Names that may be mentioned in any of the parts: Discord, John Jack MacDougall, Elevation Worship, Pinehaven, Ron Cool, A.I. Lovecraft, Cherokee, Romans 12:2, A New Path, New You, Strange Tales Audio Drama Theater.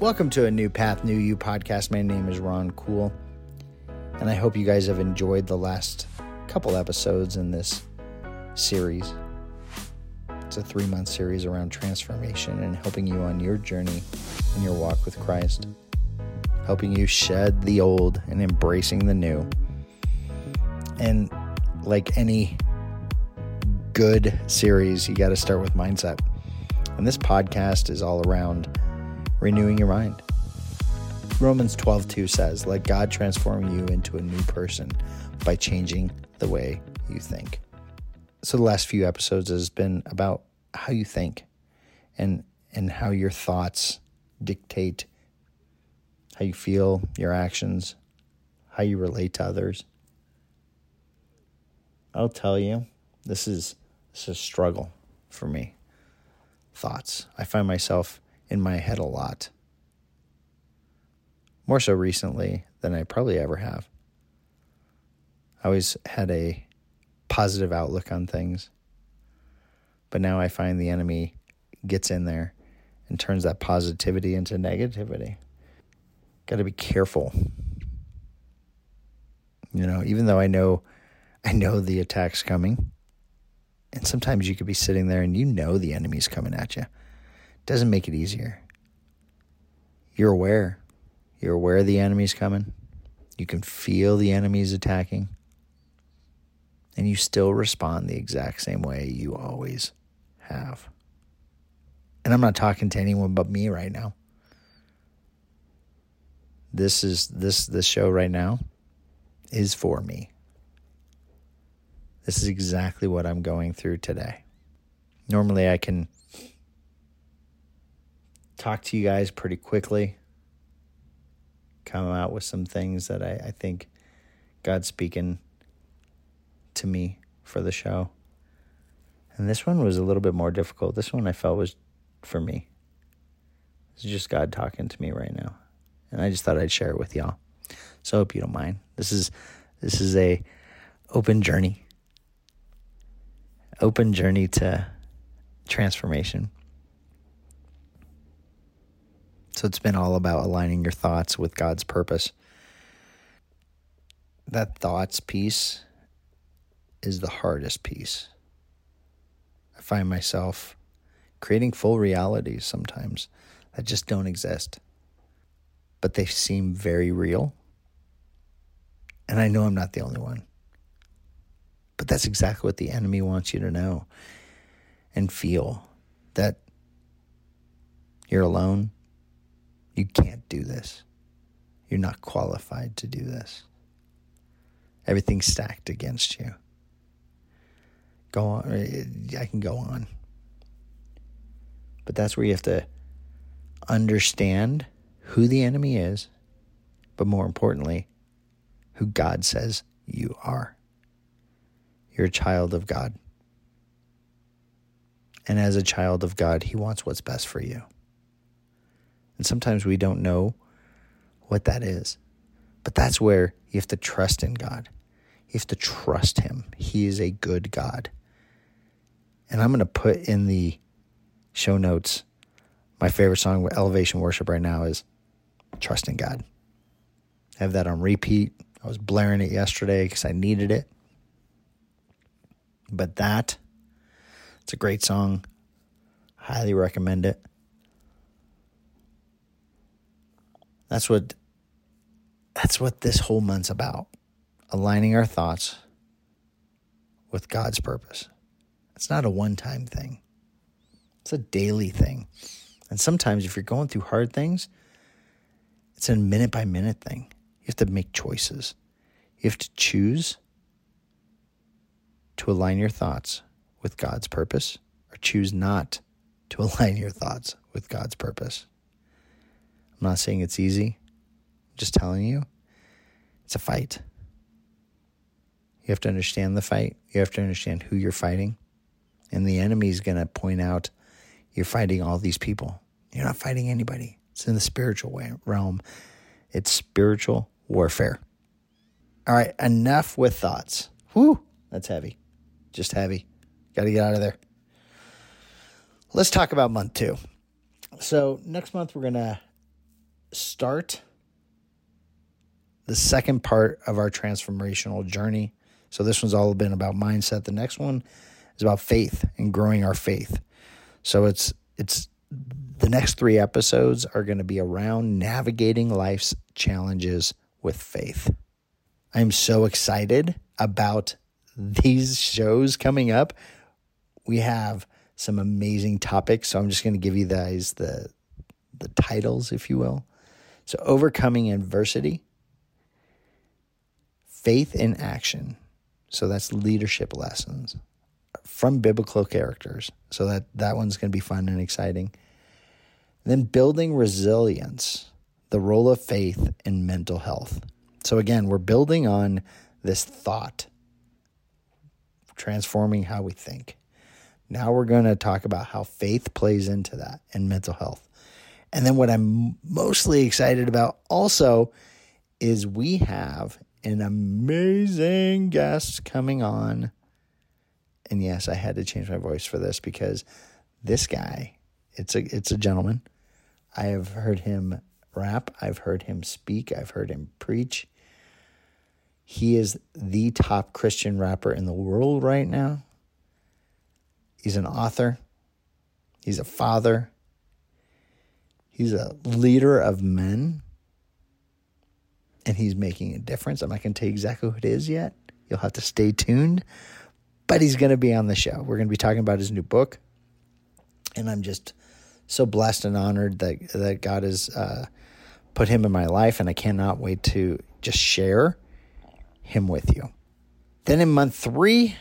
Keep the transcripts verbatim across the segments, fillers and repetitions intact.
Welcome to A New Path, New You podcast. My name is Ron Cool, and I hope you guys have enjoyed the last couple episodes in this series. It's a three-month series around transformation and helping you on your journey in your walk with Christ, helping you shed the old and embracing the new. And like any good series, you got to start with mindset. And this podcast is all around renewing your mind. Romans twelve two says, "Let God transform you into a new person by changing the way you think." So the last few episodes has been about how you think and and how your thoughts dictate how you feel, your actions, how you relate to others. I'll tell you, this is this is a struggle for me. Thoughts. I find myself in my head a lot. More so recently than I probably ever have. I always had a positive outlook on things, but now I find the enemy gets in there and turns that positivity into negativity. Got to be careful. You know, even though I know I know the attack's coming, and sometimes you could be sitting there and you know the enemy's coming at you. It doesn't make it easier. You're aware. You're aware the enemy's coming. You can feel the enemy's attacking. And you still respond the exact same way you always have. And I'm not talking to anyone but me right now. This is this this show right now is for me. This is exactly what I'm going through today. Normally I can talk to you guys pretty quickly, come out with some things that I, I think God's speaking to me for the show. And this one was a little bit more difficult. This one I felt was for me. This is just God talking to me right now. And I just thought I'd share it with y'all. So I hope you don't mind. This is this is a open journey. Open journey to transformation. So it's been all about aligning your thoughts with God's purpose. That thoughts piece is the hardest piece. I find myself creating full realities sometimes that just don't exist. But they seem very real. And I know I'm not the only one. But that's exactly what the enemy wants you to know and feel, that you're alone. You can't do this. You're not qualified to do this. Everything's stacked against you. Go on. I can go on. But that's where you have to understand who the enemy is, but more importantly, who God says you are. You're a child of God. And as a child of God, he wants what's best for you. And sometimes we don't know what that is. But that's where you have to trust in God. You have to trust him. He is a good God. And I'm going to put in the show notes, my favorite song with Elevation Worship right now is "Trust in God." I have that on repeat. I was blaring it yesterday because I needed it. But that, it's a great song. Highly recommend it. That's what, that's what this whole month's about. Aligning our thoughts with God's purpose. It's not a one-time thing. It's a daily thing. And sometimes if you're going through hard things, it's a minute-by-minute thing. You have to make choices. You have to choose to align your thoughts with God's purpose or choose not to align your thoughts with God's purpose. I'm not saying it's easy. I'm just telling you, it's a fight. You have to understand the fight. You have to understand who you're fighting. And the enemy's going to point out, you're fighting all these people. You're not fighting anybody. It's in the spiritual realm. It's spiritual warfare. All right, enough with thoughts. Whew, that's heavy. Just heavy. Got to get out of there. Let's talk about month two. So next month, we're going to start the second part of our transformational journey. So this one's all been about mindset. The next one is about faith and growing our faith. So it's it's the next three episodes are going to be around navigating life's challenges with faith. I'm so excited about these shows coming up. We have some amazing topics, so I'm just going to give you guys the the titles, if you will. So overcoming adversity, faith in action. So that's leadership lessons from biblical characters. So that, that one's going to be fun and exciting. And then building resilience, the role of faith in mental health. So again, we're building on this thought, transforming how we think. Now we're going to talk about how faith plays into that and mental health. And then what I'm mostly excited about also is we have an amazing guest coming on. And yes, I had to change my voice for this because this guy, it's a it's a gentleman. I have heard him rap. I've heard him speak. I've heard him preach. He is the top Christian rapper in the world right now. He's an author. He's a father. He's a leader of men. And he's making a difference. I'm not going to tell you exactly who it is yet. You'll have to stay tuned. But he's going to be on the show. We're going to be talking about his new book. And I'm just so blessed and honored that, that God has uh, put him in my life. And I cannot wait to just share him with you. Then in month three,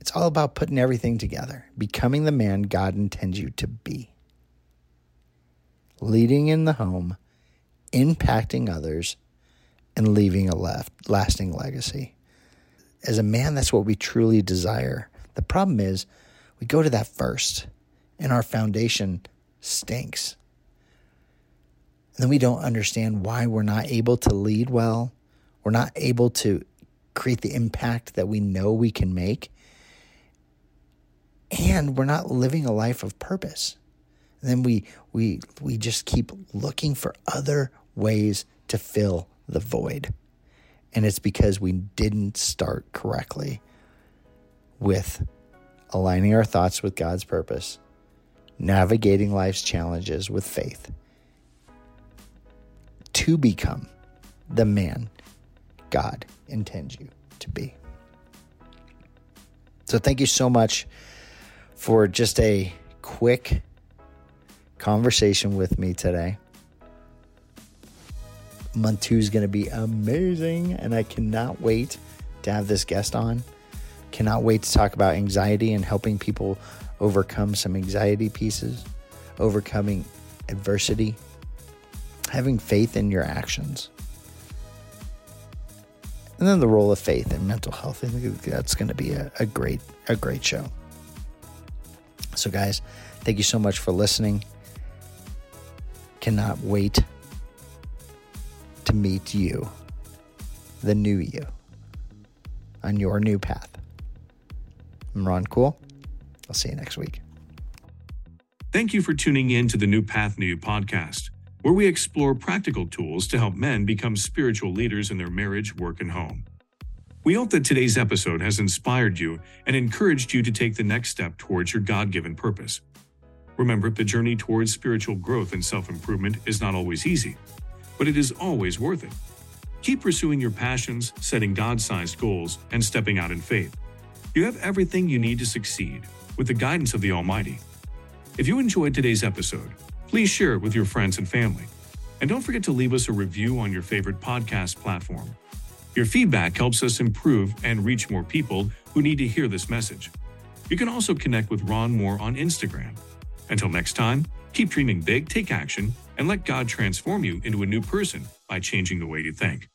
it's all about putting everything together. Becoming the man God intends you to be. Leading in the home. Impacting others, and leaving a left, lasting legacy. As a man, that's what we truly desire. The problem is we go to that first, and our foundation stinks. And then we don't understand why we're not able to lead well. We're not able to create the impact that we know we can make. And we're not living a life of purpose. And then we we we just keep looking for other ways to fill the void. And it's because we didn't start correctly with aligning our thoughts with God's purpose, navigating life's challenges with faith to become the man God intends you to be. So thank you so much for just a quick conversation with me today. Month two is going to be amazing, and I cannot wait to have this guest on. Cannot wait to talk about anxiety and helping people overcome some anxiety pieces, overcoming adversity, having faith in your actions, and then the role of faith in mental health. I think that's going to be a, a great, a great show. So, guys, thank you so much for listening. Cannot wait to meet you, the new you, on your new path. I'm Ron Cool. I'll see you next week. Thank you for tuning in to the New Path, New You podcast, where we explore practical tools to help men become spiritual leaders in their marriage, work, and home. We hope that today's episode has inspired you and encouraged you to take the next step towards your God-given purpose. Remember, the journey towards spiritual growth and self-improvement is not always easy, but it is always worth it. Keep pursuing your passions, setting God-sized goals, and stepping out in faith. You have everything you need to succeed with the guidance of the Almighty. If you enjoyed today's episode, please share it with your friends and family. And don't forget to leave us a review on your favorite podcast platform. Your feedback helps us improve and reach more people who need to hear this message. You can also connect with Ron Moore on Instagram. Until next time, keep dreaming big, take action, and let God transform you into a new person by changing the way you think.